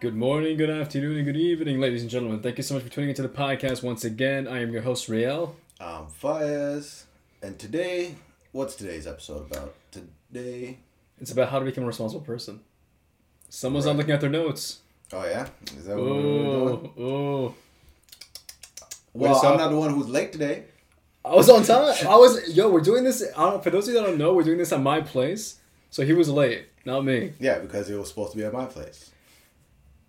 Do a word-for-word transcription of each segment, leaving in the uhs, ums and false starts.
Good morning, good afternoon, and good evening, ladies and gentlemen. Thank you so much for tuning into the podcast once again. I am your host, Riel. I'm Fayez. And today, what's today's episode about? Today... It's about how to become a responsible person. Someone's right. Not looking at their notes. Oh, yeah? Is that what ooh, we're doing? Oh, Well, I'm not the one who's late today. I was on time. I was... Yo, we're doing this... I don't, for those of you that don't know, we're doing this at my place. So he was late, not me. Yeah, because it was supposed to be at my place.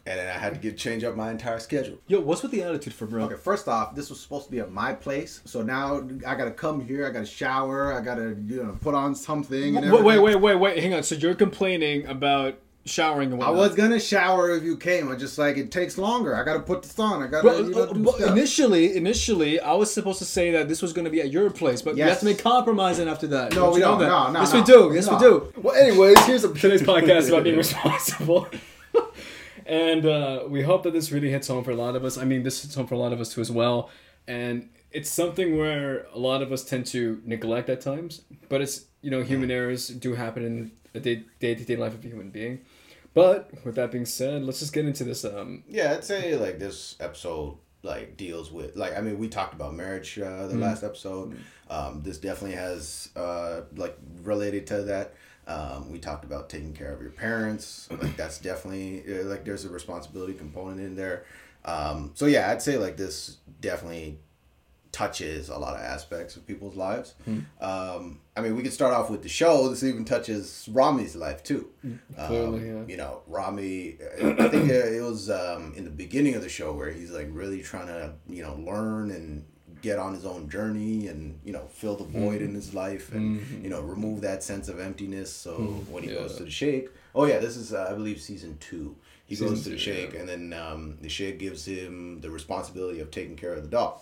And then I had to get change up my entire schedule. Yo, what's with the attitude for bro? Okay, first off, this was supposed to be at my place, so now I gotta come here. I gotta shower. I gotta you know put on something. And wait, wait, wait, wait, wait. Hang on. So you're complaining about showering and whatnot? I was gonna shower if you came. I just like it takes longer. I gotta put this on. I gotta. But, you know, uh, do but stuff. initially, initially, I was supposed to say that this was gonna be at your place, but yes. You have to make compromise. And after that, no, don't we don't. No, no, yes, no. we do. Yes, no. we do. Well, anyways, here's a, today's podcast about being responsible. And uh, we hope that this really hits home for a lot of us. I mean, this hits home for a lot of us too as well. And it's something where a lot of us tend to neglect at times. But it's, you know, human errors do happen in the day, day-to-day life of a human being. But with that being said, let's just get into this. Um... Yeah, I'd say like this episode like deals with, like, I mean, we talked about marriage uh, the mm-hmm. last episode. Mm-hmm. Um, this definitely has uh, like related to that. Um, we talked about taking care of your parents. Like that's definitely like there's a responsibility component in there. Um, so yeah, I'd say like this definitely touches a lot of aspects of people's lives. Hmm. Um, I mean, we could start off with the show. This even touches Ramy's life too. Clearly, um, yeah. You know, Ramy. I think it was um, in the beginning of the show where he's like really trying to you know learn and get on his own journey and, you know, fill the void mm-hmm. in his life and, mm-hmm. you know, remove that sense of emptiness. So mm-hmm. when he yeah. goes to the Sheikh, oh yeah, this is, uh, I believe season two, he season goes to the two, Sheikh yeah. and then um, the Sheikh gives him the responsibility of taking care of the dog.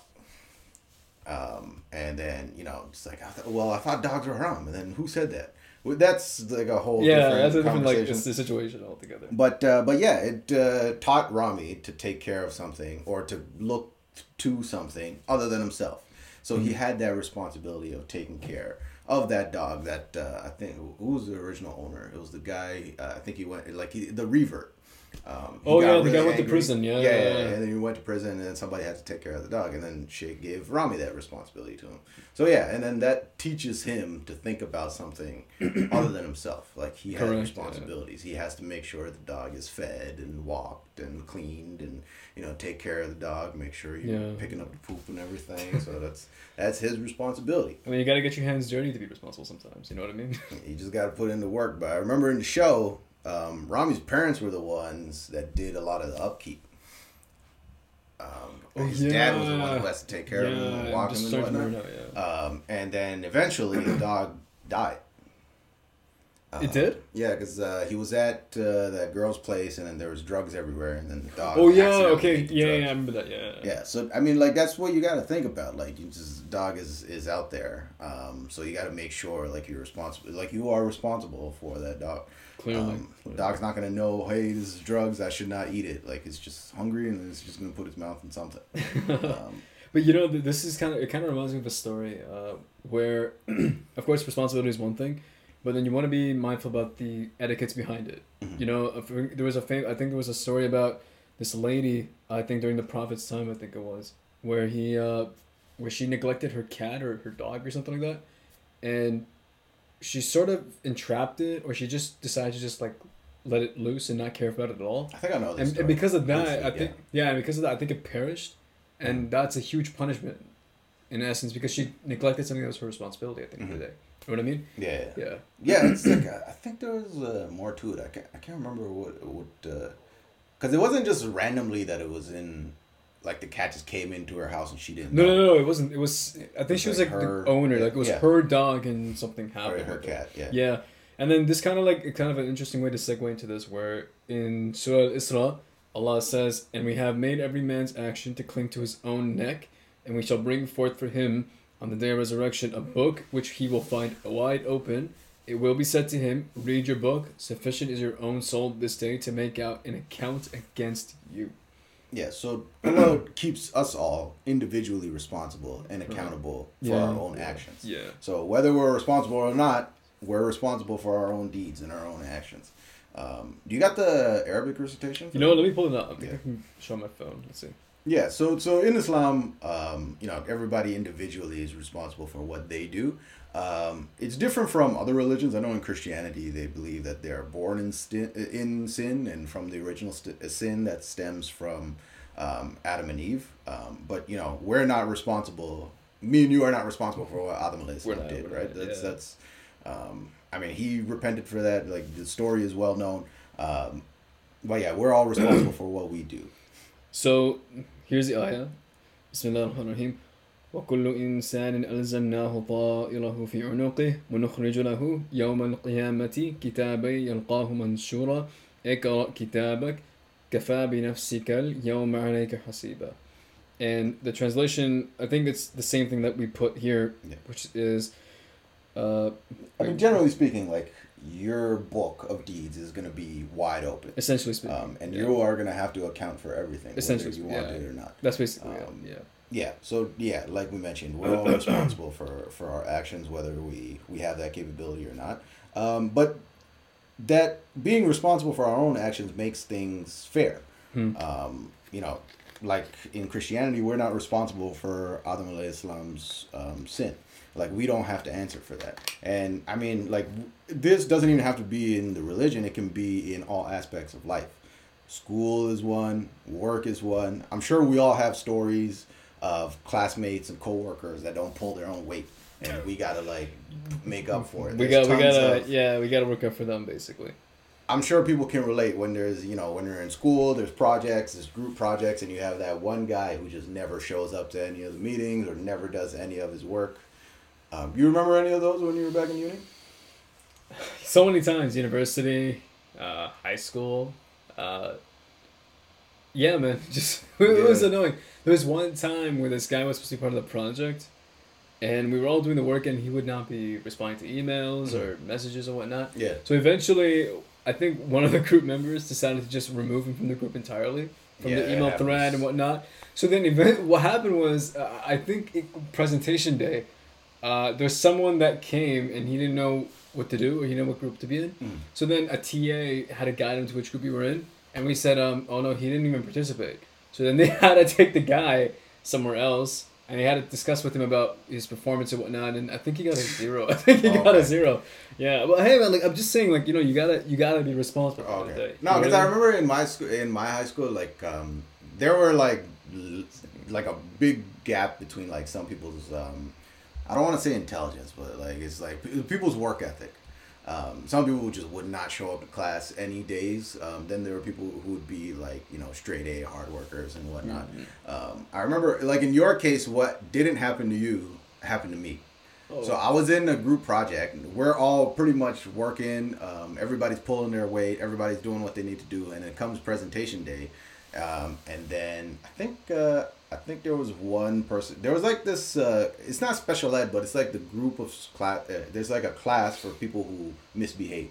Um, and then, you know, it's like, I thought, well, I thought dogs were haram. And then who said that? Well, that's like a whole yeah, different that's a different, like, it's the situation altogether. But, uh, but yeah, it uh, taught Ramy to take care of something or to look to something other than himself. So mm-hmm. he had that responsibility of taking care of that dog that uh, I think who was the original owner? It was the guy uh, I think he went like he, the revert. Um, oh yeah, really the guy angry. went to prison. Yeah, yeah, yeah, yeah, yeah. And then he went to prison, and then somebody had to take care of the dog, and then Sheikh gave Ramy that responsibility to him. So yeah, and then that teaches him to think about something other than himself. Like he has Correct, responsibilities. Yeah. He has to make sure the dog is fed and walked and cleaned, and you know take care of the dog, make sure you're yeah. picking up the poop and everything. So that's that's his responsibility. I mean, you gotta get your hands dirty to be responsible sometimes. You know what I mean? You just gotta put in the work. But I remember in the show. Um, Ramy's parents were the ones that did a lot of the upkeep. Um, his yeah. dad was the one who has to take care yeah. of him and walk him and whatnot. Out, yeah. um, and then eventually the dog died. Uh, it did? Yeah, because uh, he was at uh, that girl's place and then there was drugs everywhere and then the dog... Oh, yeah, okay. Yeah, yeah, I remember that, yeah. Yeah, so, I mean, like, that's what you got to think about. Like, you just, the dog is, is out there. Um, so you got to make sure, like, you're responsible. Like, you are responsible for that dog. Clearly. Um, the dog's not going to know, hey, this is drugs, I should not eat it. Like, it's just hungry and it's just going to put its mouth in something. Um, but, you know, this is kind of... It kind of reminds me of a story uh, where, of course, responsibility is one thing. But then you want to be mindful about the etiquettes behind it. Mm-hmm. You know, there was a fam- I think there was a story about this lady, I think during the Prophet's time, I think it was, where he, uh, where she neglected her cat or her dog or something like that. And she sort of entrapped it, or she just decided to just like let it loose and not care about it at all. I think I know this and, story. And because of that, Honestly, I think, yeah. yeah, and because of that, I think it perished. And mm-hmm. that's a huge punishment in essence, because she neglected something that was her responsibility, I think, mm-hmm. for the day. You know what I mean? Yeah. Yeah. Yeah, yeah it's like, I think there was uh, more to it. I can't, I can't remember what, what uh, because it wasn't just randomly that it was in, like the cat just came into her house and she didn't No, know. no, no, it wasn't. It was, I think was she was like, like her, the owner, yeah, like it was yeah. her dog and something happened. Or her cat, yeah. Yeah. And then this kind of like, kind of an interesting way to segue into this where in Surah Al-Isra, Allah says, "And we have made every man's action to cling to his own neck, and we shall bring forth for him on the day of resurrection, a book which he will find wide open. It will be said to him, 'Read your book. Sufficient is your own soul this day to make out an account against you.'" Yeah, so Pillow keeps us all individually responsible and accountable right. for yeah. our own actions. Yeah. So whether we're responsible or not, we're responsible for our own deeds and our own actions. Um, do you got the Arabic recitation? You know what, let me pull it up. I think yeah. I can show my phone. Let's see. Yeah, so so in Islam, um, you know, everybody individually is responsible for what they do. Um, it's different from other religions. I know in Christianity they believe that they are born in sti- in sin and from the original st- sin that stems from um, Adam and Eve. Um, but you know, we're not responsible. Me and you are not responsible for what Adam and Islam not, did, right? Not, that's yeah. that's. Um, I mean, he repented for that. Like the story is well known. Um, but yeah, we're all responsible for what we do. So. Here's the ayah. Bismillah ar-Rahman ar-Rahim. وَكُلُّ إِنسَانٍ أَلْزَمْنَاهُ طَائِرَهُ فِي عُنُقِهِ وَنُخْرِجُ لَهُ يَوْمَ الْقِيَامَةِ كِتَابًا يَلْقَاهُ مَنْشُورًا اقْرَأْ كِتَابَكَ كَفَى بِنَفْسِكَ الْيَوْمَ عَلَيْكَ حَسِيبًا. And the translation, I think it's the same thing that we put here, yeah. which is... Uh, I mean, generally speaking, like... your book of deeds is going to be wide open. Essentially speaking. Um, and yeah. you are going to have to account for everything. Essentially whether you want yeah. it or not. That's basically um, it. Yeah. Yeah. So, yeah, like we mentioned, we're all responsible for, for our actions, whether we, we have that capability or not. Um, but that being responsible for our own actions makes things fair. Hmm. Um, you know, like in Christianity, we're not responsible for Adam alayhi salam's um, sin. Like, we don't have to answer for that. And, I mean, like, this doesn't even have to be in the religion. It can be in all aspects of life. School is one. Work is one. I'm sure we all have stories of classmates and coworkers that don't pull their own weight. And we got to, like, make up for it. We got, we got to, yeah, we got to work up for them, basically. I'm sure people can relate when there's, you know, when you're in school, there's projects, there's group projects, and you have that one guy who just never shows up to any of the meetings or never does any of his work. Um, you remember any of those when you were back in uni? So many times. University, uh, high school. Uh, yeah, man. Just yeah. It was annoying. There was one time where this guy was supposed to be part of the project, and we were all doing the work, and he would not be responding to emails mm-hmm. or messages or whatnot. Yeah. So eventually, I think one of the group members decided to just remove him from the group entirely, from yeah, the email thread and whatnot. So then event, what happened was, uh, I think it, presentation day, Uh, there's someone that came and he didn't know what to do or he didn't know what group to be in. Mm. So then a T A had to guide him to which group you were in. And we said, um, oh no, he didn't even participate. So then they had to take the guy somewhere else and they had to discuss with him about his performance and whatnot. And I think he got a zero. I think he oh, got okay. a zero. Yeah. Well, hey man, like I'm just saying, like, you know, you gotta, you gotta be responsible for okay. the day. No, because I remember in my school, in my high school, like, um, there were like, like a big gap between like some people's, um, I don't want to say intelligence, but like it's like people's work ethic. Um, some people just would not show up to class any days. Um, then there were people who would be like, you know, straight A hard workers and whatnot. Mm-hmm. Um, I remember like in your case, what didn't happen to you happened to me. Oh. So I was in a group project. We're all pretty much working. Um, everybody's pulling their weight. Everybody's doing what they need to do. And it comes presentation day. Um, and then I think... Uh, I think there was one person. There was like this. Uh, it's not special ed, but it's like the group of class. Uh, there's like a class for people who misbehave.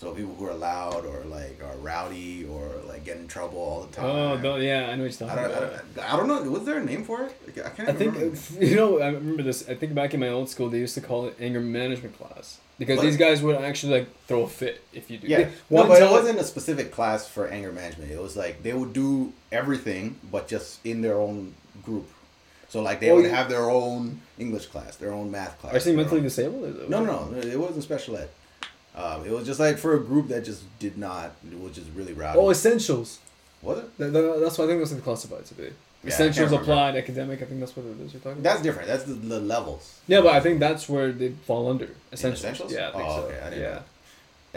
So people who are loud or like are rowdy or like get in trouble all the time. Oh, the, yeah, I know what you're talking I about. I, I, I don't know. Was there a name for it? Like, I can't. I think remember. You know. I remember this. I think back in my old school, they used to call it anger management class because but, these guys would actually like throw a fit if you do. Yeah, no, but it wasn't a specific class for anger management. It was like they would do everything, but just in their own group. So like they oh, would yeah. have their own English class, their own math class. Are they mentally own... disabled? No, no, no. It wasn't special ed. Um, it was just like for a group that just did not, it was just really rowdy. Oh, essentials. Was it? That, that, that's what I think that's what the classified to be. Yeah, essentials, applied, academic, I think that's what it is you're talking about. That's different. That's the, the levels. Yeah, but I think that's where they fall under. Essentials? essentials? Yeah, I think oh, so. Okay. I didn't yeah. know.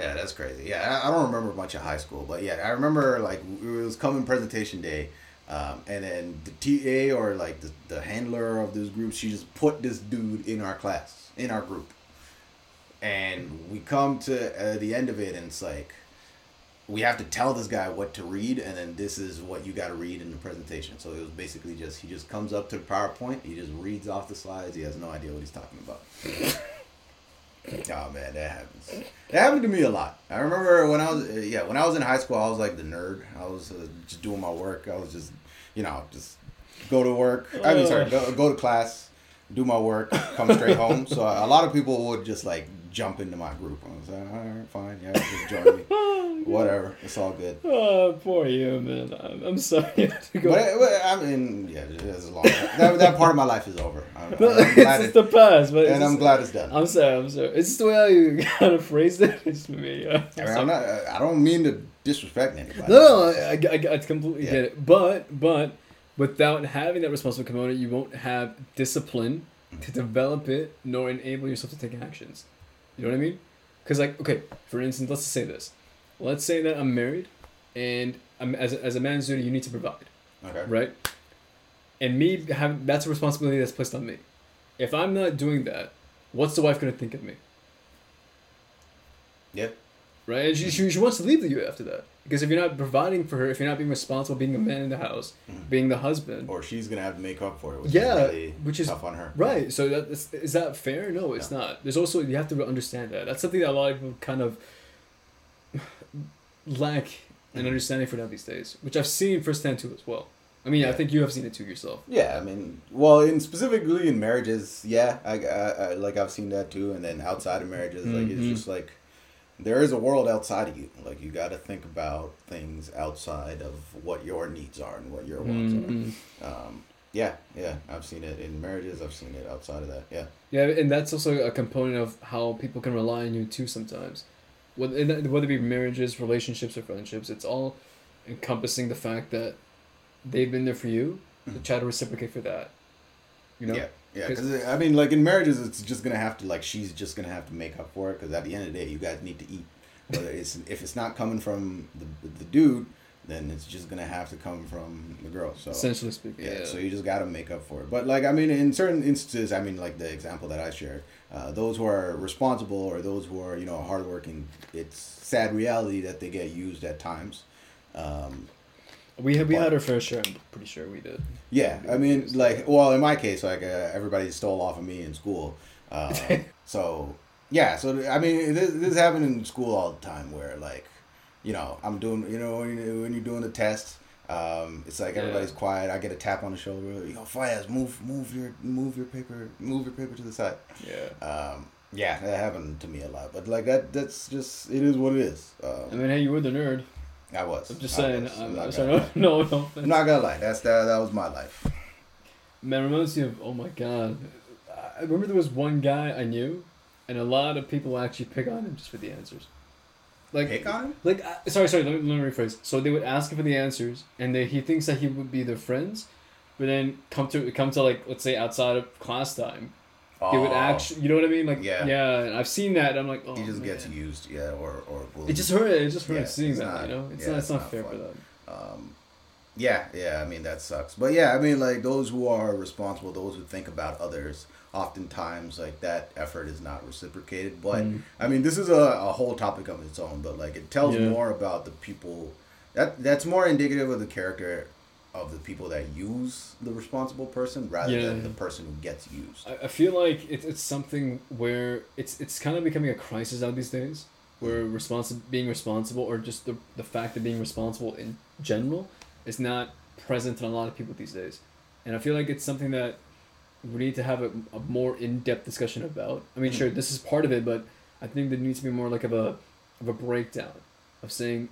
Yeah, that's crazy. Yeah, I, I don't remember much of high school, but yeah, I remember like it was coming presentation day. Um, and then the T A or like the, the handler of this group, she just put this dude in our class, in our group. And we come to uh, the end of it, and it's like, we have to tell this guy what to read, and then this is what you got to read in the presentation. So it was basically just, he just comes up to the PowerPoint, he just reads off the slides, he has no idea what he's talking about. Oh man, that happens. That happened to me a lot. I remember when I was uh, yeah, when I was in high school, I was like the nerd. I was uh, just doing my work. I was just, you know, just go to work. I mean, sorry, go, go to class, do my work, come straight home. So a lot of people would just like jump into my group. I was like, all right, fine, yeah, just join me. Whatever, it's all good. Oh, poor you, man. I'm, I'm sorry. You have to go. But, but I mean, yeah, it's a long time. That, that part of my life is over. I'm, I'm glad it's it, the past, but and it's I'm just, glad it's done. I'm sorry, I'm sorry. It's just the way how you kind of phrased it. It's for me. I'm I, mean, I'm not, I don't mean to disrespect anybody. No, no, I, I, I completely yeah. get it. But, but, without having that responsible component, you won't have discipline to develop it, nor enable yourself to take actions. You know what I mean? Because, like, okay, for instance, let's say this. Let's say that I'm married, and I'm, as, a, as a man's duty, you need to provide. Okay. Right? And me, have, that's a responsibility that's placed on me. If I'm not doing that, what's the wife going to think of me? Yeah. Right? And she, she, she wants to leave you after that. Because if you're not providing for her, if you're not being responsible, being the man in the house, mm-hmm. being the husband. Or she's going to have to make up for it, which yeah, is really which is, tough on her. Right. Yeah. So that, is, is that fair? No, it's no. not. There's also, you have to understand that. That's something that a lot of people kind of lack mm-hmm. an understanding for now these days, which I've seen firsthand too as well. I mean, yeah. I think you have seen it too yourself. Yeah, I mean, well, in specifically in marriages, yeah, I, I, I, like I've seen that too. And then outside of marriages, mm-hmm. like it's just like, there is a world outside of you. Like, you got to think about things outside of what your needs are and what your wants mm-hmm. are. Um, yeah, yeah. I've seen it in marriages. I've seen it outside of that. Yeah. Yeah, and that's also a component of how people can rely on you, too, sometimes. Whether, whether it be marriages, relationships, or friendships, it's all encompassing the fact that they've been there for you to try to reciprocate for that. You know? Yeah. Yeah, because, I mean, like, in marriages, it's just going to have to, like, she's just going to have to make up for it, because at the end of the day, you guys need to eat. Whether it's, if it's not coming from the the dude, then it's just going to have to come from the girl. So essentially speaking, yeah. yeah. So you just got to make up for it. But, like, I mean, in certain instances, I mean, like, the example that I shared, uh, those who are responsible or those who are, you know, hardworking, it's sad reality that they get used at times. Um We had, we had our fair share, I'm pretty sure we did. Yeah, I mean, like, well, in my case, like, uh, everybody stole off of me in school. Uh, so, yeah, so, I mean, this, this happened in school all the time where, like, you know, I'm doing, you know, when, when you're doing a test, um, it's like everybody's yeah. quiet. I get a tap on the shoulder. Yo, Fayaz, move, move your, move your paper, move your paper to the side. Yeah. Um, yeah, that happened to me a lot. But, like, that that's just, it is what it is. Um, I mean, hey, you were the nerd. I was. I'm just saying. I'm, I'm, I'm sorry. No, no. I'm not gonna lie. That's that. That was my life. Man, it reminds me of. Oh my god. I remember there was one guy I knew, and a lot of people actually pick on him just for the answers. Like pick on him? Like uh, sorry, sorry. Let me, let me rephrase. So they would ask him for the answers, and they, he thinks that he would be their friends, but then come to come to like let's say outside of class time. Oh. They would actually, you know what I mean? Like, yeah, yeah and I've seen that, and I'm like, oh, he just man. gets used, yeah, or, or bullied. It just hurt, it just hurt yeah, seeing that, not, you know? It's, yeah, not, it's, it's not, not fair fun. For them. Um, yeah, yeah, I mean, that sucks. But yeah, I mean, like, those who are responsible, those who think about others, oftentimes, like, that effort is not reciprocated. But, mm. I mean, this is a, a whole topic of its own, but, like, it tells yeah. more about the people, that that's more indicative of the character of the people that use the responsible person rather yeah. than the person who gets used. I, I feel like it's it's something where it's it's kind of becoming a crisis out these days, where responsi- being responsible or just the the fact that being responsible in general is not present in a lot of people these days. And I feel like it's something that we need to have a, a more in-depth discussion about. I mean, sure, this is part of it, but I think there needs to be more like of a of a breakdown of saying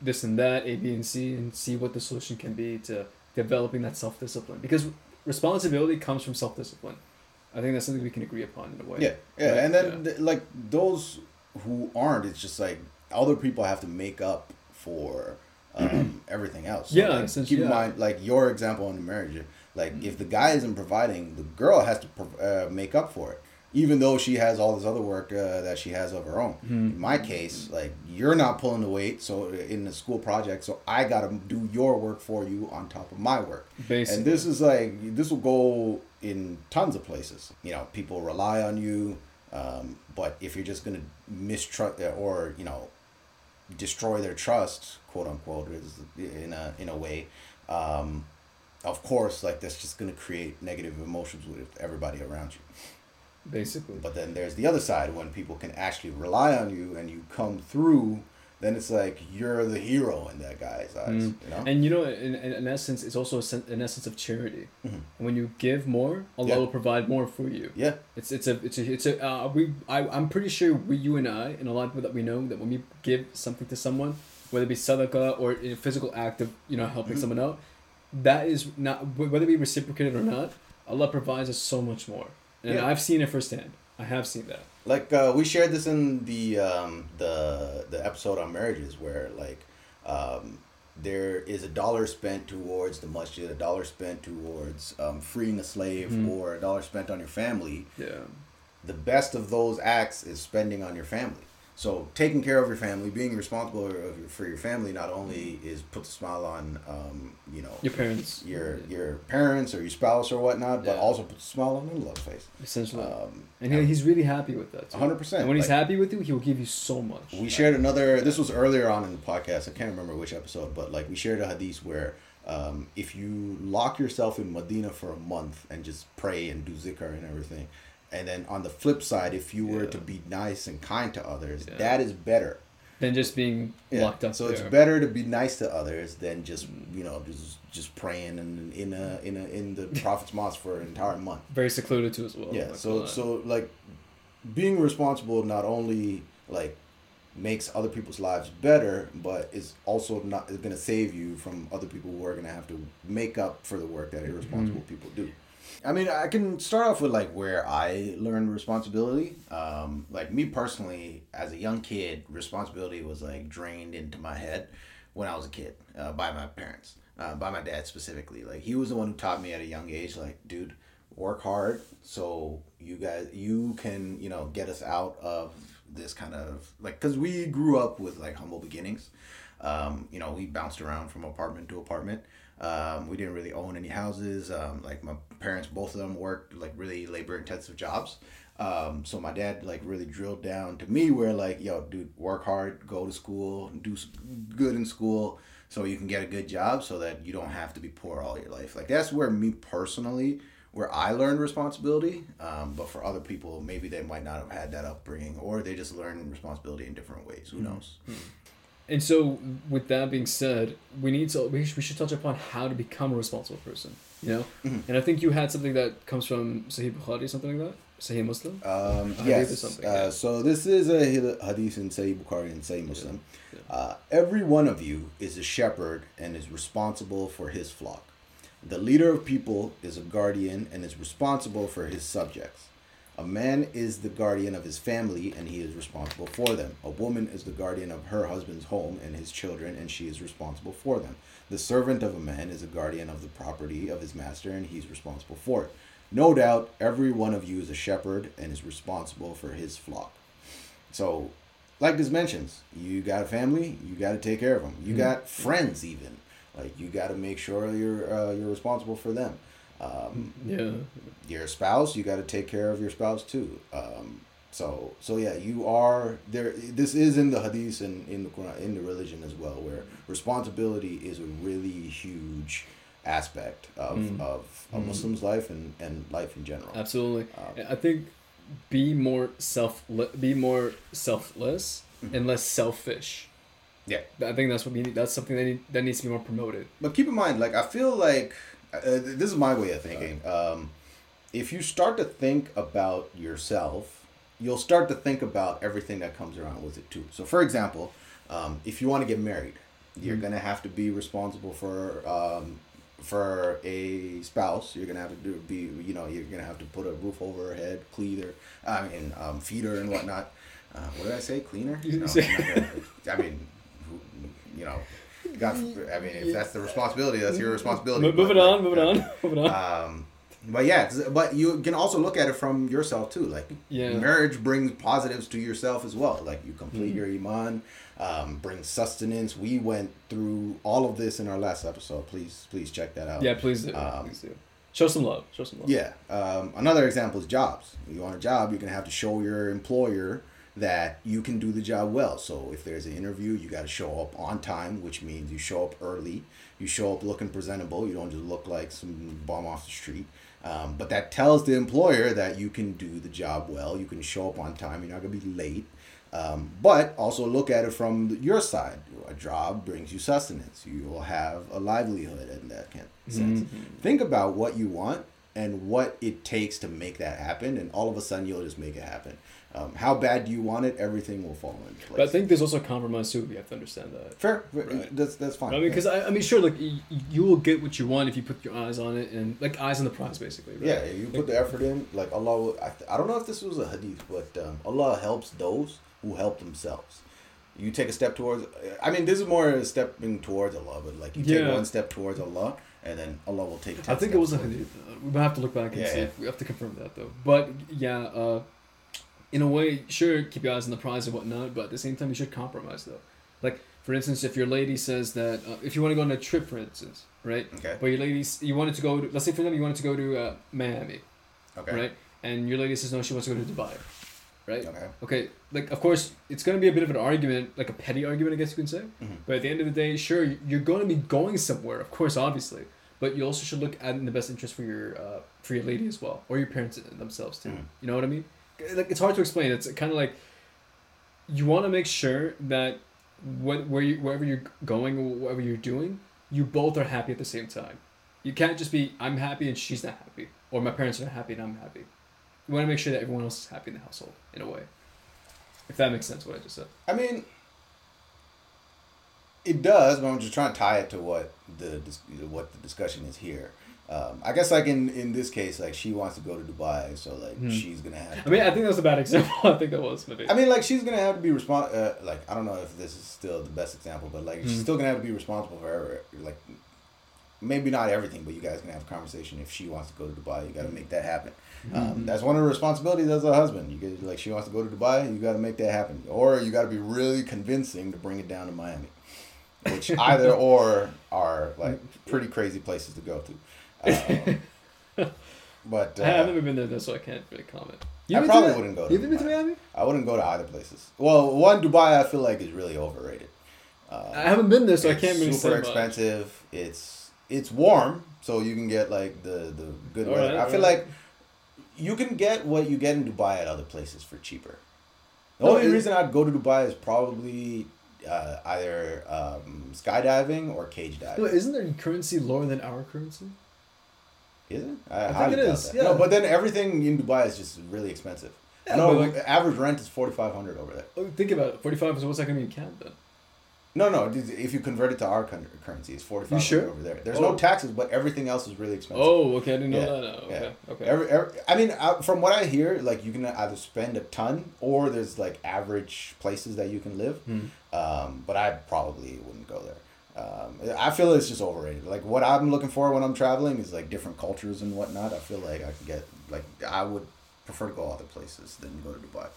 this and that, A, B, and C, and see what the solution can be to developing that self-discipline. Because responsibility comes from self-discipline. I think that's something we can agree upon in a way. Yeah, yeah. Right? And then, yeah. like, those who aren't, it's just, like, other people have to make up for um, everything else. So, yeah, like, since, keep yeah. in mind, like, your example in the marriage, like, mm-hmm. if the guy isn't providing, the girl has to prov- uh, make up for it. Even though she has all this other work uh, that she has of her own. Mm-hmm. In my case, like, you're not pulling the weight, so in the school project, so I got to do your work for you on top of my work. Basically. And this is like, this will go in tons of places. You know, people rely on you, um, but if you're just going to mistrust or, you know, destroy their trust, quote unquote, is in a, in a way, um, of course, like, that's just going to create negative emotions with everybody around you. Basically. But then there's the other side when people can actually rely on you and you come through. Then it's like you're the hero in that guy's eyes. Mm. You know? And you know, in, in, in essence, it's also a, an essence of charity. Mm-hmm. And when you give more, Allah yeah. will provide more for you. Yeah. It's it's a it's a it's a uh, we I I'm pretty sure we you and I and a lot of people that we know that when we give something to someone, whether it be sadaqah or a physical act of you know helping mm-hmm. someone out, that is not whether we reciprocate it or not. Allah provides us so much more, and yeah. I've seen it firsthand. I have seen that. Like uh, we shared this in the um, the the episode on marriages, where like um, there is a dollar spent towards the masjid, a dollar spent towards um, freeing a slave, mm. or a dollar spent on your family. Yeah, the best of those acts is spending on your family. So taking care of your family, being responsible for your family, not only is puts a smile on, um, you know, your parents, your yeah. your parents or your spouse or whatnot, but yeah. also puts a smile on Allah's face. Essentially, um, and, and he's really happy with that. One hundred percent. When he's like, happy with you, he will give you so much. We shared another. This was earlier on in the podcast. I can't remember which episode, but like we shared a hadith where um, if you lock yourself in Medina for a month and just pray and do zikr and everything. And then on the flip side, if you were yeah. to be nice and kind to others, yeah. that is better than just being yeah. locked up. So there. It's better to be nice to others than just you know just just praying and in a in a in the Prophet's mosque for an entire month. Very secluded too as well. Yeah. Like so so like being responsible not only like makes other people's lives better, but is also not going to save you from other people who are going to have to make up for the work that irresponsible mm-hmm. people do. I mean, I can start off with, like, where I learned responsibility. Um, like, me personally, as a young kid, responsibility was, like, drained into my head when I was a kid uh, by my parents, uh, by my dad specifically. Like, he was the one who taught me at a young age, like, dude, work hard so you guys, you can, you know, get us out of this kind of, like, because we grew up with, like, humble beginnings. Um, you know, we bounced around from apartment to apartment. Um, we didn't really own any houses. Um, like my parents, both of them worked like really labor intensive jobs. Um, so my dad like really drilled down to me where like, yo, dude, work hard, go to school, do good in school so you can get a good job so that you don't have to be poor all your life. Like that's where me personally, where I learned responsibility. Um, but for other people, maybe they might not have had that upbringing or they just learn responsibility in different ways. Who mm-hmm. knows? Mm-hmm. And so, with that being said, we need to we should touch upon how to become a responsible person, you know. Mm-hmm. And I think you had something that comes from Sahih Bukhari, something like that, Sahih Muslim. Um, yes. Uh, yeah. So this is a hadith in Sahih Bukhari and Sahih Muslim. Yeah. Yeah. Uh, Every one of you is a shepherd and is responsible for his flock. The leader of people is a guardian and is responsible for his subjects. A man is the guardian of his family, and he is responsible for them. A woman is the guardian of her husband's home and his children, and she is responsible for them. The servant of a man is a guardian of the property of his master, and he's responsible for it. No doubt, every one of you is a shepherd and is responsible for his flock. So, like this mentions, you got a family, you got to take care of them. You mm-hmm. got friends, even. Like, you got to make sure you're uh, you're responsible for them. Um, yeah. Your spouse, you got to take care of your spouse too. Um, so, so yeah, you are there. This is in the hadith and in the Quran, in the religion as well, where responsibility is a really huge aspect of, mm. of a mm. Muslim's life and, and life in general. Absolutely. Um, I think be more self, be more selfless mm-hmm. and less selfish. Yeah. I think that's what we need. That's something that need, that needs to be more promoted. But keep in mind, like, I feel like, Uh, this is my way of thinking. Um, if you start to think about yourself, you'll start to think about everything that comes around with it too. So, for example, um, if you want to get married, you're mm-hmm. gonna have to be responsible for um, for a spouse. You're gonna have to do, be you know you're gonna have to put a roof over her head, clean her, I mean, um, feed her and whatnot. Uh, what did I say? Clean her? No, gonna, I mean, you know. God, I mean, if that's the responsibility, that's your responsibility. Move it on, move it on, move it on. Um, but yeah, but you can also look at it from yourself too. Like, yeah. marriage brings positives to yourself as well. Like, you complete mm-hmm. your iman, um, brings sustenance. We went through all of this in our last episode. Please, please check that out. Yeah, please do. Um, please do. Show some love. Show some love. Yeah. Um, another example is jobs. You want a job, you're gonna have to show your employer that you can do the job well. So if there's an interview, you got to show up on time, which means you show up early, you show up looking presentable, you don't just look like some bum off the street. Um, but that tells the employer that you can do the job well, you can show up on time, you're not going to be late. Um, but also look at it from your side. A job brings you sustenance. You will have a livelihood in that kind of sense. Mm-hmm. Think about what you want and what it takes to make that happen, and all of a sudden you'll just make it happen. Um, how bad do you want it? Everything will fall into place. But I think there's also compromise too. You have to understand that. Fair, right. that's that's fine. I mean, because yeah. I, I mean, sure, like y- you will get what you want if you put your eyes on it, and like eyes on the prize, basically. Right? Yeah, you put the effort in. Like Allah, I, I don't know if this was a hadith, but um, Allah helps those who help themselves. You take a step towards. I mean, this is more stepping towards Allah, but like you take yeah. one step towards Allah. And then Allah will take ten I think it was a hadith. We might have to look back and yeah, see. Yeah. We have to confirm that though. But yeah, uh, in a way, sure, keep your eyes on the prize and whatnot. But at the same time, you should compromise though. Like for instance, if your lady says that uh, if you want to go on a trip, for instance, right? Okay. But your lady, you wanted to go to, let's say for example, you wanted to go to uh, Miami, okay, right? And your lady says no, she wants to go to Dubai, right? Okay. Okay. Like of course, it's gonna be a bit of an argument, like a petty argument, I guess you can say. Mm-hmm. But at the end of the day, sure, you're gonna be going somewhere, of course, obviously. But you also should look at in the best interest for your uh, for your lady as well, or your parents themselves too. Mm-hmm. You know what I mean? Like it's hard to explain. It's kind of like you want to make sure that what where you wherever you're going or whatever you're doing, you both are happy at the same time. You can't just be I'm happy and she's not happy, or my parents are not happy and I'm happy. You want to make sure that everyone else is happy in the household, in a way. If that makes sense, what I just said. I mean, it does, but I'm just trying to tie it to what the what the discussion is here. Um, I guess, like, in, in this case, like, she wants to go to Dubai, so, like, hmm. she's going to have to... I mean, I think that's a bad example. I think that was maybe. I mean, like, she's going to have to be responsible... Uh, like, I don't know if this is still the best example, but, like, hmm. she's still going to have to be responsible for her, like... Maybe not everything, but you guys can have a conversation. If she wants to go to Dubai, you got to make that happen. Mm-hmm. Um, that's one of the responsibilities as a husband. You get, like, she wants to go to Dubai, you got to make that happen. Or you got to be really convincing to bring it down to Miami, which either or are, like, pretty crazy places to go to. Um, but uh, I've never been there, though, so I can't really comment. You I probably wouldn't go to You've been to Miami? I wouldn't go to either places. Well, one, Dubai, I feel like, is really overrated. Um, I haven't been there, so I can't really say much. It's super expensive. It's... It's warm, so you can get, like, the, the good all weather. Right, I feel right. like you can get what you get in Dubai at other places for cheaper. The no, only it, reason I'd go to Dubai is probably uh, either um, skydiving or cage diving. No, isn't their currency lower than our currency? Is it? I, I think it is. Yeah. No, but then everything in Dubai is just really expensive. Yeah, no, like, average rent is forty-five hundred dollars over there. Oh, think about it. forty-five hundred dollars is what's that going to be in Canada? No, no. If you convert it to our currency, it's forty five sure? over there. There's oh. no taxes, but everything else is really expensive. Oh, okay. I didn't know yeah. that. No. Okay, yeah. okay. Every, every, I mean, I, from what I hear, like you can either spend a ton, or there's like average places that you can live. Hmm. Um, but I probably wouldn't go there. Um, I feel it's just overrated. Like what I'm looking for when I'm traveling is like different cultures and whatnot. I feel like I can get like I would prefer to go other places than go to Dubai.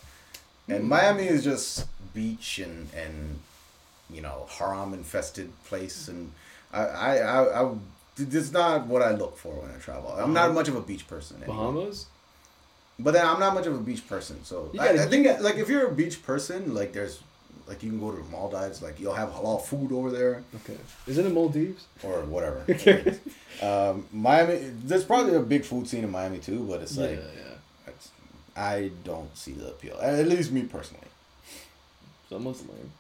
And hmm. Miami is just beach and and. you know, haram infested place, and I, I, I, I, this is not what I look for when I travel. I'm not much of a beach person. Anyway. Bahamas? But then I'm not much of a beach person, so yeah, I, I think, yeah. like, if you're a beach person, like, there's, like, you can go to the Maldives, like, you'll have halal food over there. Okay. Is it in Maldives? Or whatever. Okay. um, Miami, there's probably a big food scene in Miami, too, but it's like, yeah, yeah. It's, I don't see the appeal, at least me personally. Someone's lame.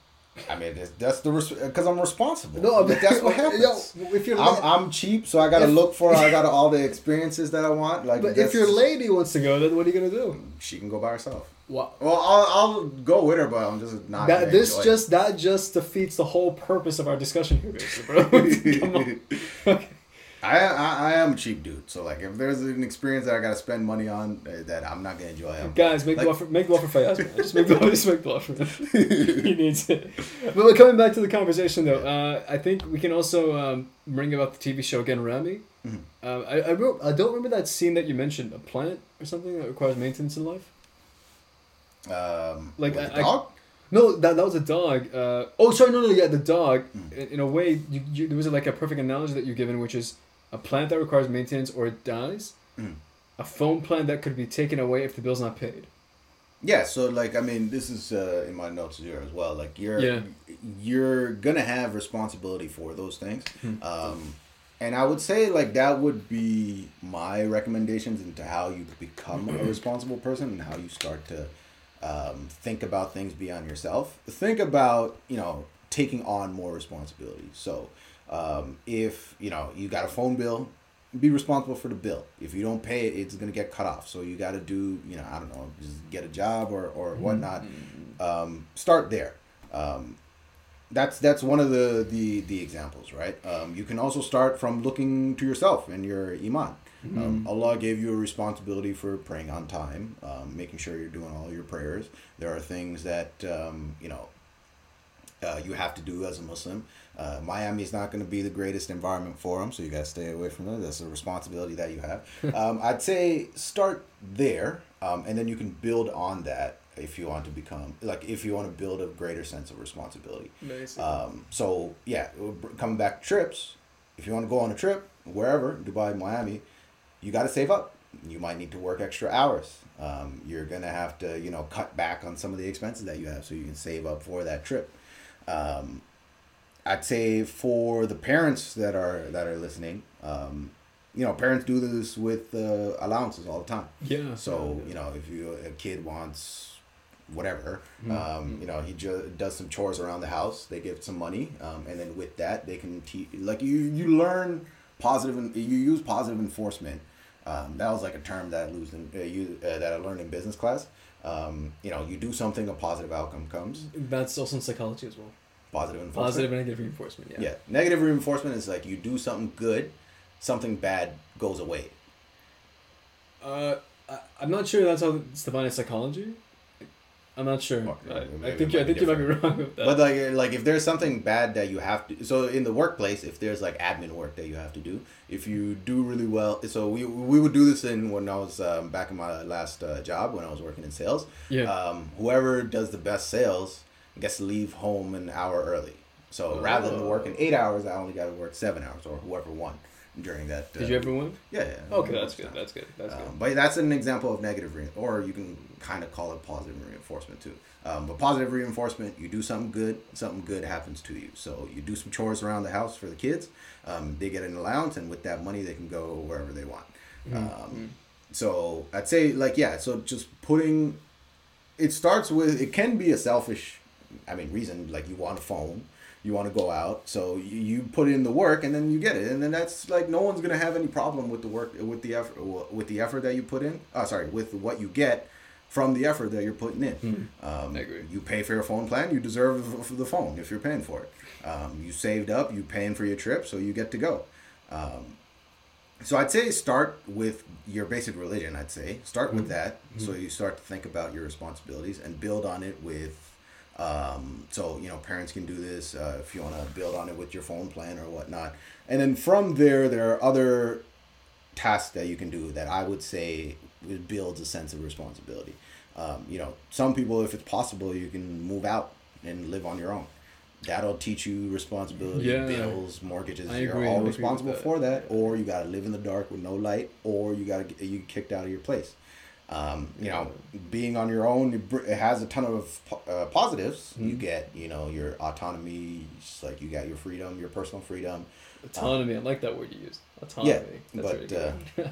I mean, that's, that's the because res- I'm responsible. No, but that's what happens. Yo, if you're la- I'm, I'm cheap, so I gotta if, look for I got all the experiences that I want. Like, but if your lady wants to go, then what are you gonna do? She can go by herself. What? Well, I'll, I'll go with her, but I'm just not. That this just it. that just defeats the whole purpose of our discussion here, bro. Come on. Okay. I, I I am a cheap dude, so like if there's an experience that I gotta spend money on uh, that I'm not gonna enjoy, I'm guys make like, the offer, make the offer for Fayaz, man. Just make the offer, just make the offer. He needs it. But coming back to the conversation though, uh, I think we can also um, bring about the T V show again, Ramy. Mm-hmm. Uh, I I, wrote, I don't remember that scene that you mentioned, a plant or something that requires maintenance in life. Um, like I, a dog. I, No, that that was a dog. Uh, oh, sorry, no, no, yeah, the dog. Mm. In, in a way, you, you, there was like a perfect analogy that you've given, which is. A plant that requires maintenance or it dies. Mm. A phone plant that could be taken away if the bill's not paid. Yeah, so like I mean, this is uh, in my notes here as well. Like you're yeah. you're gonna have responsibility for those things, hmm. um, and I would say like that would be my recommendations into how you become a responsible person and how you start to um, think about things beyond yourself. Think about you know taking on more responsibility. So um, if you know you got a phone bill, be responsible for the bill. If you don't pay it, it's going to get cut off. So you got to do, you know, I don't know, just get a job or, or whatnot. Um, start there. Um, that's that's one of the, the, the examples, right? Um, you can also start from looking to yourself and your iman. Um, Allah gave you a responsibility for praying on time, um, making sure you're doing all your prayers. There are things that, um, you know, Uh, you have to do as a Muslim. Uh, Miami is not going to be the greatest environment for them, so you got to stay away from them. That's a responsibility that you have. Um, I'd say start there, um, and then you can build on that if you want to become, like if you want to build a greater sense of responsibility. Um, so yeah, coming back to trips, if you want to go on a trip, wherever, Dubai, Miami, you got to save up. You might need to work extra hours. Um, you're going to have to, you know, cut back on some of the expenses that you have so you can save up for that trip. Um, I'd say for the parents that are that are listening, um, you know, parents do this with uh, allowances all the time. Yeah. So yeah. you know, if you a kid wants whatever, mm-hmm. um, you know, he ju- does some chores around the house. They give some money, um, and then with that, they can teach. Like you, you learn positive, and you use positive enforcement. Um, that was like a term that I lose in, uh, you, uh, that I learned in business class. Um, you know, you do something, a positive outcome comes. That's also in psychology as well. Positive enforcement. Positive and negative reinforcement, yeah. Yeah. Negative reinforcement is like you do something good, something bad goes away. Uh, I, I'm not sure that's how it's defined in psychology. I'm not sure. Or, I, I think, you, I think you might be wrong with that. But like, like if there's something bad that you have to... So in the workplace, if there's like admin work that you have to do, if you do really well... So we we would do this in when I was um, back in my last uh, job when I was working in sales. Yeah. Um, whoever does the best sales gets to leave home an hour early. So oh. rather than working eight hours, I only got to work seven hours or whoever won during that. Uh, Did you ever win? Yeah, yeah. Okay, that's good, that's good. That's um, good. But that's an example of negative reinforcement, or you can kind of call it positive reinforcement too. Um, but positive reinforcement, you do something good, something good happens to you. So you do some chores around the house for the kids. Um, they get an allowance, and with that money, they can go wherever they want. Mm-hmm. Um, mm-hmm. So I'd say, like, yeah. So just putting, it starts with. It can be a selfish, I mean, reason. Like you want a phone. You want to go out, so you, you put in the work, and then you get it, and then that's like no one's gonna have any problem with the work, with the effort, with the effort that you put in. Oh, sorry, with what you get from the effort that you're putting in. Mm-hmm. Um, I agree. You pay for your phone plan, you deserve the phone if you're paying for it. Um, you saved up, you paying for your trip, so you get to go. Um, so I'd say start with your basic religion. I'd say start mm-hmm. with that, mm-hmm. so you start to think about your responsibilities and build on it with. Um, so, you know, parents can do this, uh, if you want to build on it with your phone plan or whatnot. And then from there, there are other tasks that you can do that I would say builds a sense of responsibility. Um, you know, some people, if it's possible, you can move out and live on your own. That'll teach you responsibility, yeah, bills, mortgages. I you're agree, all I responsible that. for that. Or you got to live in the dark with no light, or you got to you get kicked out of your place. Um, you know, being on your own, it has a ton of uh, positives. Mm-hmm. You get, you know, your autonomy, just like you got your freedom, your personal freedom. Autonomy. Um, I like that word you used. Autonomy. Yeah, that's but uh,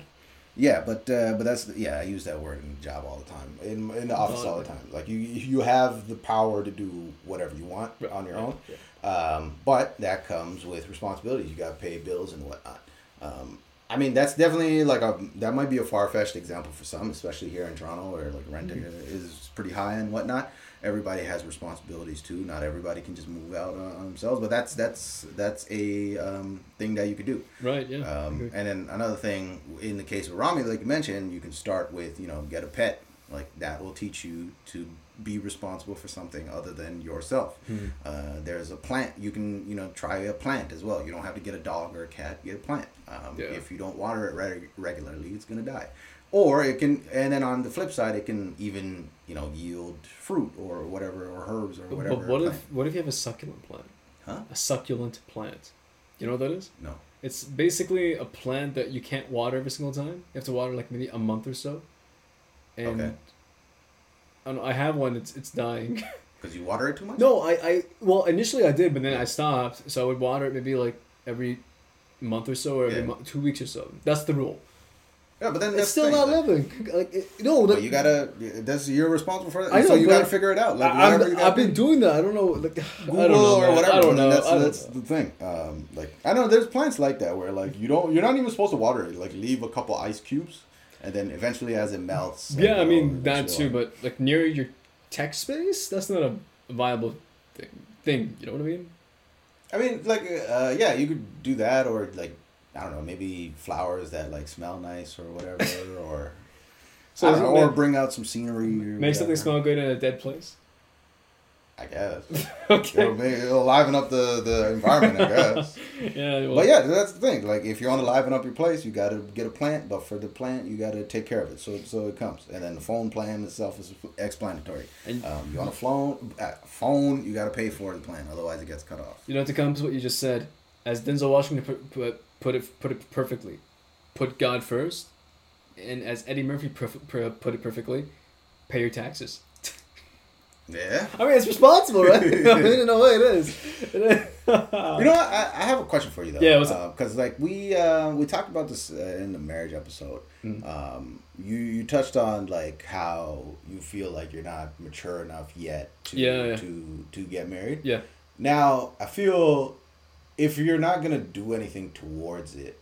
yeah, but uh, but that's yeah. I use that word in the job all the time, in in the office autonomy. all the time. Like you, you have the power to do whatever you want right. on your own. Yeah. Um, but that comes with responsibilities. You got to pay bills and whatnot. Um, I mean, that's definitely like a, that might be a far-fetched example for some, especially here in Toronto where like rent mm-hmm. is pretty high and whatnot. Everybody has responsibilities too. Not everybody can just move out on themselves, but that's, that's, that's a um, thing that you could do. Right. Yeah. Um, and then another thing in the case of Ramy, like you mentioned, you can start with, you know, get a pet. Like that will teach you to be responsible for something other than yourself. Mm-hmm. Uh, there's a plant. You can, you know, try a plant as well. You don't have to get a dog or a cat. Get a plant. Um, yeah. If you don't water it reg- regularly, it's going to die. Or it can, and then on the flip side, it can even, you know, yield fruit or whatever, or herbs or whatever. But what if, what if you have a succulent plant? Huh? A succulent plant. You know what that is? No. It's basically a plant that you can't water every single time. You have to water like maybe a month or so. And okay. I, don't know, I have one. It's it's dying. Because you water it too much? No, I, I... Well, initially I did, but then I stopped. So I would water it maybe like every month or so, or every yeah. month, two weeks or so. That's the rule. Yeah, but then that's it's still thing, not living. Like it, no, like, you gotta. That's you're responsible for that. I know, so you gotta figure it out. Like I, you I've been doing that. I don't know, like Google I don't know, or whatever. I don't know. That's, I don't that's know. the thing. Um, like I know there's plants like that where like you don't. You're not even supposed to water it. Like leave a couple ice cubes, and then eventually as it melts. Yeah, I mean that too. On. But like near your tech space, that's not a viable thing. Thing, you know what I mean? I mean, like uh, yeah, you could do that or like. I don't know, maybe flowers that like smell nice or whatever, or so I don't know, or make, bring out some scenery. Or make something smell good in a dead place. I guess. Okay. It'll, make, it'll liven up the, the environment, I guess. Yeah. Well, but yeah, that's the thing. Like if you're on to liven up your place, you got to get a plant. But for the plant, you got to take care of it, so so it comes. And then the phone plan itself is explanatory. And um, you on a phone, uh, phone, you got to pay for the plan, otherwise it gets cut off. You know, it comes what you just said, as Denzel Washington put. put Put it put it perfectly. Put God first, and as Eddie Murphy perf- per- put it perfectly, pay your taxes. Yeah. I mean, it's responsible, right? I mean, in a way, it is. It is. You know what? I, I have a question for you, though. Yeah, what's up? Because, uh, like, we uh, we talked about this uh, in the marriage episode. Mm-hmm. Um, you, you touched on, like, how you feel like you're not mature enough yet to yeah, yeah. to to get married. Yeah. Now, I feel... if you're not going to do anything towards it,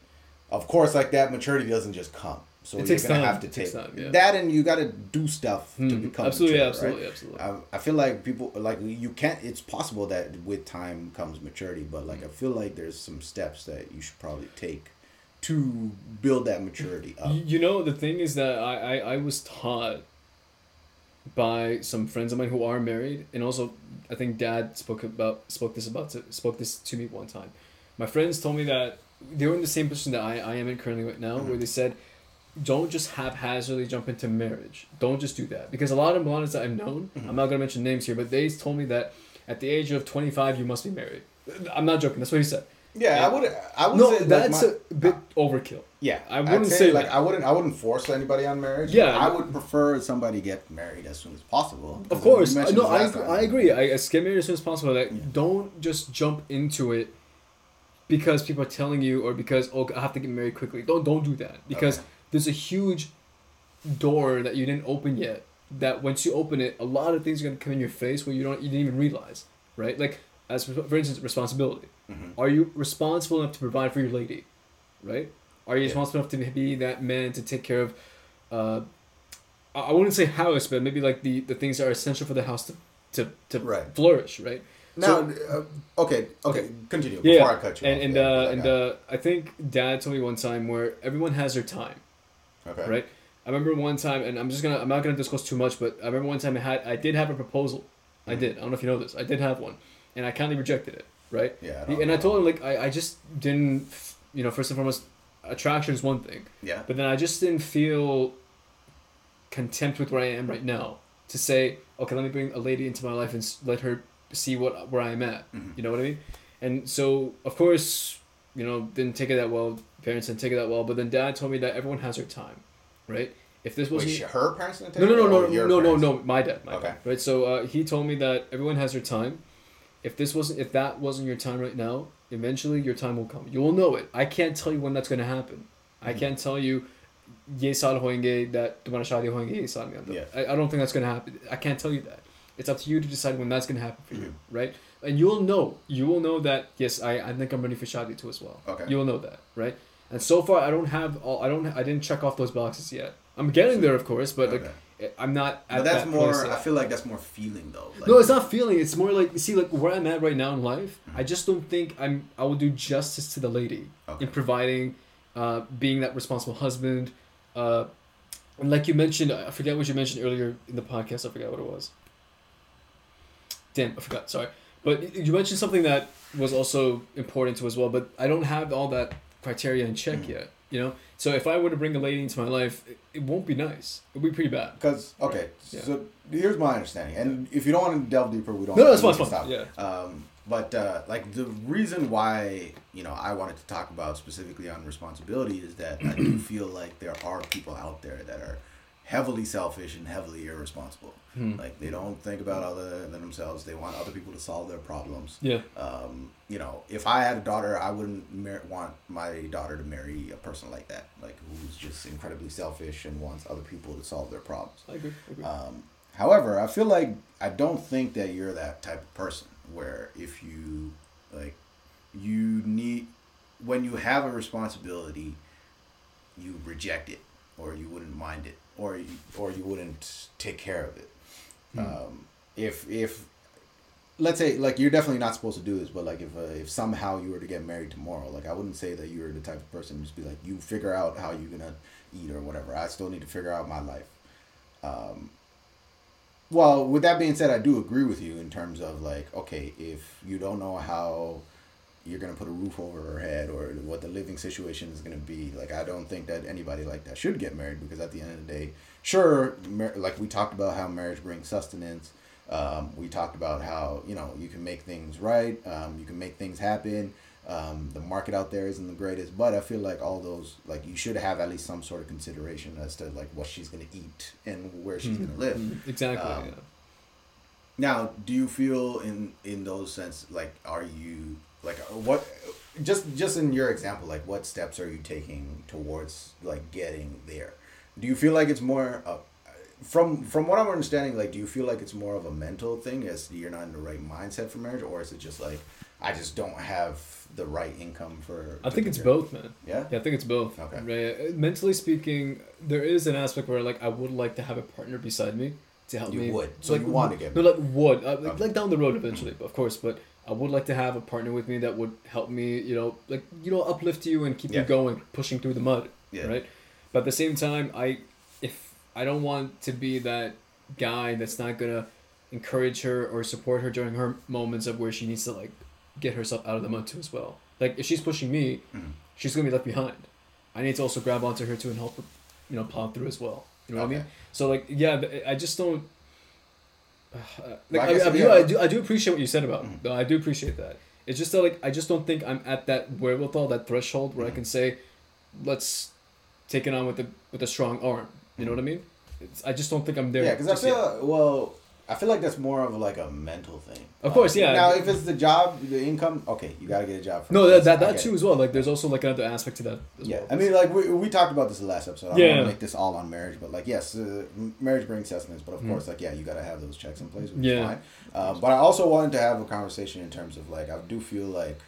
of course, like that maturity doesn't just come. So it you're going to have to take time, yeah. that and you got to do stuff mm-hmm. to become absolutely, mature, absolutely, right? Absolutely, absolutely. I, I feel like people, like you can't, it's possible that with time comes maturity, but like I feel like there's some steps that you should probably take to build that maturity up. You know, the thing is that I, I, I was taught by some friends of mine who are married, and also I think Dad spoke about spoke this about to, spoke this to me one time. My friends told me that they were in the same position that I, I am in currently right now, mm-hmm. where they said, don't just haphazardly jump into marriage. Don't just do that. Because a lot of Milanas that I've known, mm-hmm. I'm not going to mention names here, but they told me that at the age of twenty-five, you must be married. I'm not joking. That's what he said. Yeah, yeah. I would. I would. No, say that's like my, a bit overkill. Yeah, I wouldn't say, say like that. I wouldn't. I wouldn't force anybody on marriage. Yeah, I would prefer somebody get married as soon as possible. Of course, no, I I, time, I agree. I, I get married as soon as possible. Like, yeah. Don't just jump into it because people are telling you, or because oh, I have to get married quickly. Don't don't do that because okay. there's a huge door that you didn't open yet. That once you open it, a lot of things are gonna come in your face where you don't you didn't even realize, right? Like. As for instance, responsibility. Mm-hmm. Are you responsible enough to provide for your lady, right? Are you yeah. responsible enough to be that man to take care of? Uh, I wouldn't say house, but maybe like the, the things that are essential for the house to to, to right. flourish, right? Now, so, uh, okay, okay, continue yeah, before I cut you. And off. and yeah, uh, I and uh, I think Dad told me one time where everyone has their time, okay, right? I remember one time, and I'm just gonna I'm not gonna discuss too much, but I remember one time I had I did have a proposal. Mm-hmm. I did. I don't know if you know this. I did have one. And I kindly rejected it, right? Yeah. I and I told him, like, I, I just didn't, you know, first and foremost, attraction is one thing. Yeah. But then I just didn't feel contempt with where I am right now to say, okay, let me bring a lady into my life and let her see what where I am at. Mm-hmm. You know what I mean? And so, of course, you know, didn't take it that well. Parents didn't take it that well. But then Dad told me that everyone has their time, right? If this wasn't Wait, her parents didn't take no, it? No, no, no, no, no, no, no, my dad, my okay. dad, right? So uh, he told me that everyone has their time. If this wasn't, if that wasn't your time right now, eventually your time will come. You will know it. I can't tell you when that's going to happen. I mm-hmm. can't tell you, ye saal hoenge that tumhara shaadi hoenge ye saal mein. I don't think that's going to happen. I can't tell you that. It's up to you to decide when that's going to happen for mm-hmm. you, right? And you'll know. You will know that. Yes, I, I think I'm ready for shaadi too as well. Okay. You'll know that, right? And so far, I don't have all. I don't. I didn't check off those boxes yet. I'm getting there, of course, but okay. like. I'm not at but that's that more place I feel like that's more feeling though like, no it's not feeling it's more like see like where I'm at right now in life mm-hmm. I just don't think I'm I will do justice to the lady okay. in providing uh, being that responsible husband uh, and like you mentioned I forget what you mentioned earlier in the podcast I forgot what it was damn I forgot sorry but you mentioned something that was also important to as well but I don't have all that criteria in check mm-hmm. yet you know so if I were to bring a lady into my life it, it won't be nice it'll be pretty bad because okay right. yeah. so here's my understanding and if you don't want to delve deeper we don't no, no, it's fine, stop yeah. um but uh like the reason why you know I wanted to talk about specifically on responsibility is that I do feel like there are people out there that are heavily selfish and heavily irresponsible. Hmm. Like, they don't think about other than themselves. They want other people to solve their problems. Yeah. Um, you know, if I had a daughter, I wouldn't mar- want my daughter to marry a person like that, like who's just incredibly selfish and wants other people to solve their problems. I agree. I agree. Um, however, I feel like I don't think that you're that type of person where if you, like, you need, when you have a responsibility, you reject it or you wouldn't mind it. Or you, or you wouldn't take care of it. Hmm. Um, if if let's say, like, you're definitely not supposed to do this, but like if uh, if somehow you were to get married tomorrow, like I wouldn't say that you're the type of person to just be like, you figure out how you're gonna eat or whatever. I still need to figure out my life. Um, well, with that being said, I do agree with you in terms of like, okay, if you don't know how you're gonna put a roof over her head or what the living situation is gonna be like, I don't think that anybody like that should get married, because at the end of the day, sure, mar- like we talked about how marriage brings sustenance, um, we talked about how, you know, you can make things right, um, you can make things happen, um, the market out there isn't the greatest, but I feel like all those, like, you should have at least some sort of consideration as to like what she's gonna eat and where she's mm-hmm. gonna live. Exactly. Um, yeah. Now, do you feel in in those sense, like, are you Like what, just just in your example, like what steps are you taking towards like getting there? Do you feel like it's more uh, from from what I'm understanding? Like, do you feel like it's more of a mental thing, as you're not in the right mindset for marriage, or is it just like I just don't have the right income for? I think it's both, man. Yeah, yeah, I think it's both. Okay, right? Mentally speaking, there is an aspect where like I would like to have a partner beside me to help you me. You would, so like, you want to get married. No, like would uh, like, okay. like down the road eventually, of course, but. I would like to have a partner with me that would help me, you know, like, you know, uplift you and keep yeah. you going, pushing through the mud, yeah. right? But at the same time, I, if I don't want to be that guy that's not going to encourage her or support her during her moments of where she needs to, like, get herself out of the mud too as well. Like, if she's pushing me, mm-hmm. she's going to be left behind. I need to also grab onto her too and help her, you know, plow through as well. You know okay. what I mean? So, like, yeah, I just don't... Uh, like well, I, I, I, you know, I do I do appreciate what you said about mm-hmm. I do appreciate that. It's just that, like, I just don't think I'm at that wherewithal, that threshold where mm-hmm. I can say, let's take it on with a with a strong arm. You mm-hmm. know what I mean? It's, I just don't think I'm there. Yeah, because I feel like, well, I feel like that's more of like a mental thing. Of course, um, yeah. Now, if it's the job, the income, okay, you gotta get a job. First. No, that that, that too as well. Like, there's also like another aspect to that. As yeah, well. I mean, like we we talked about this in the last episode. I yeah. don't want to make this all on marriage, but like yes, uh, marriage brings sustenance, but of mm. course, like yeah, you gotta have those checks in place, which yeah. is fine. Um, but I also wanted to have a conversation in terms of like I do feel like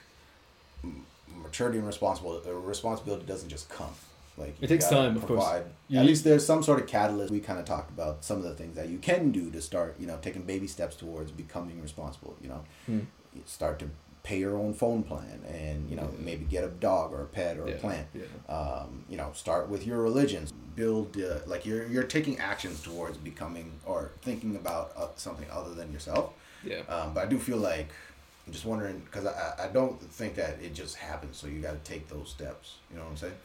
maturity and responsible uh, responsibility doesn't just come. Like it takes time, provide, of course. Yeah. At least there's some sort of catalyst. We kind of talked about some of the things that you can do to start, you know, taking baby steps towards becoming responsible, you know. Mm. You start to pay your own phone plan and, you know, yeah. maybe get a dog or a pet or yeah. a plant. Yeah. Um, you know, start with your religions. Build, uh, like, you're you're taking actions towards becoming or thinking about uh, something other than yourself. Yeah. Um, but I do feel like, I'm just wondering, because I, I don't think that it just happens, so you got to take those steps. You know what I'm saying?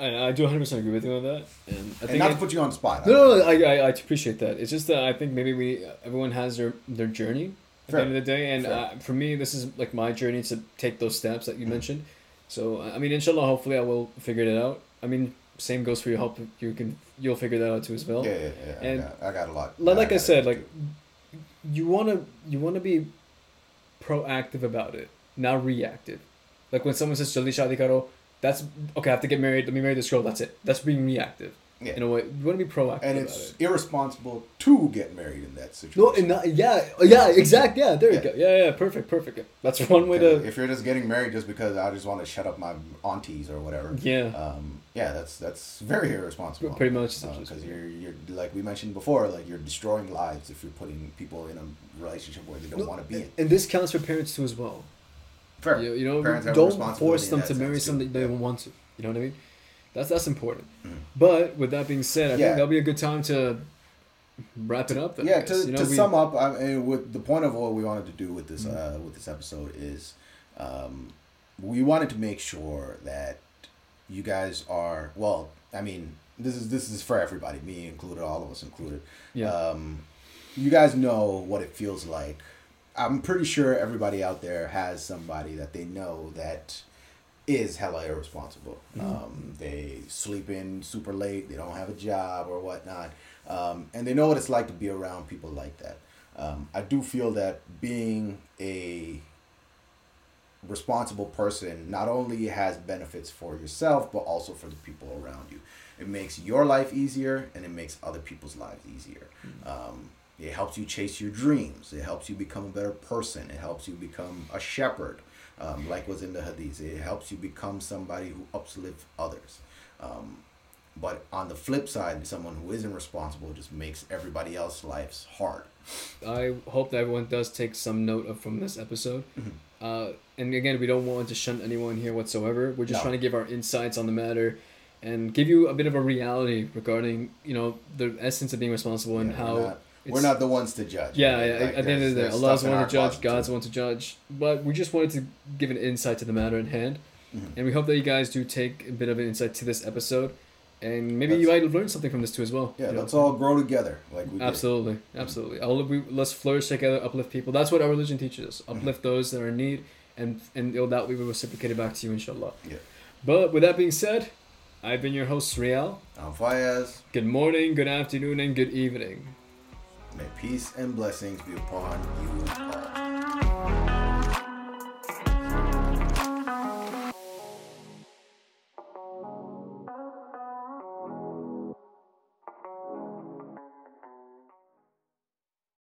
I, I do one hundred percent agree with you on that, and, I think and not I, to put you on the spot. No, no, no I, I, I appreciate that. It's just that I think maybe we everyone has their, their journey at sure. the end of the day, and sure. uh, for me, this is like my journey to take those steps that you mm-hmm. mentioned. So I mean, inshallah, hopefully, I will figure it out. I mean, same goes for your help. You can you'll figure that out too as well. Yeah, yeah, yeah. And I got, I got a lot. Like, like I, I said, like too. you wanna you wanna be proactive about it, not reactive. Like when someone says "Jaldi shadi karo," that's okay. I have to get married. Let me marry this girl. That's it. That's being reactive. Yeah. In a way, you want to be proactive. And it's about it. Irresponsible to get married in that situation. No, and not, yeah, yeah, exact. Yeah, there yeah. you go. Yeah, yeah, perfect, perfect. That's one way to. If you're just getting married just because I just want to shut up my aunties or whatever. Yeah. Um. Yeah, that's that's very irresponsible. Pretty much. Because uh, you're you're like we mentioned before, like you're destroying lives if you're putting people in a relationship where they don't no, want to be in. And this counts for parents too as well. Fair. You, you know, don't force them to marry something they yeah. don't want to. You know what I mean? That's that's important. Mm. But with that being said, I yeah. think that'll be a good time to wrap it up. Then, yeah. To, you know, to we, sum up, I mean, with the point of what we wanted to do with this mm-hmm. uh, with this episode is, um, we wanted to make sure that you guys are well. I mean, this is this is for everybody, me included, all of us included. Yeah. Um, you guys know what it feels like. I'm pretty sure everybody out there has somebody that they know that is hella irresponsible. Mm-hmm. Um, they sleep in super late. They don't have a job or whatnot. Um, and they know what it's like to be around people like that. Um, I do feel that being a responsible person not only has benefits for yourself, but also for the people around you. It makes your life easier, and it makes other people's lives easier. Mm-hmm. Um, it helps you chase your dreams. It helps you become a better person. It helps you become a shepherd, um, like was in the Hadith. It helps you become somebody who uplifts others. Um, but on the flip side, someone who isn't responsible just makes everybody else's lives hard. I hope that everyone does take some note of from this episode. Mm-hmm. Uh, and again, we don't want to shunt anyone here whatsoever. We're just no. trying to give our insights on the matter and give you a bit of a reality regarding, you know, the essence of being responsible yeah, and how... We're not, we're not the ones to judge. Yeah, right? yeah. Like, at the end of the day, Allah's the one to judge, God's the one to judge. But we just wanted to give an insight to the matter in hand. Mm-hmm. And we hope that you guys do take a bit of an insight to this episode. And maybe that's, you might have learned something from this too as well. Yeah, let's know? all grow together. like we Absolutely, did. absolutely. All of we, let's flourish together, uplift people. That's what our religion teaches us. Uplift those that are in need, and and that we will reciprocate it back to you, inshallah. Yeah. But with that being said, I've been your host, Rial. I'm Fayez. Good morning, good afternoon, and good evening. May peace and blessings be upon you all.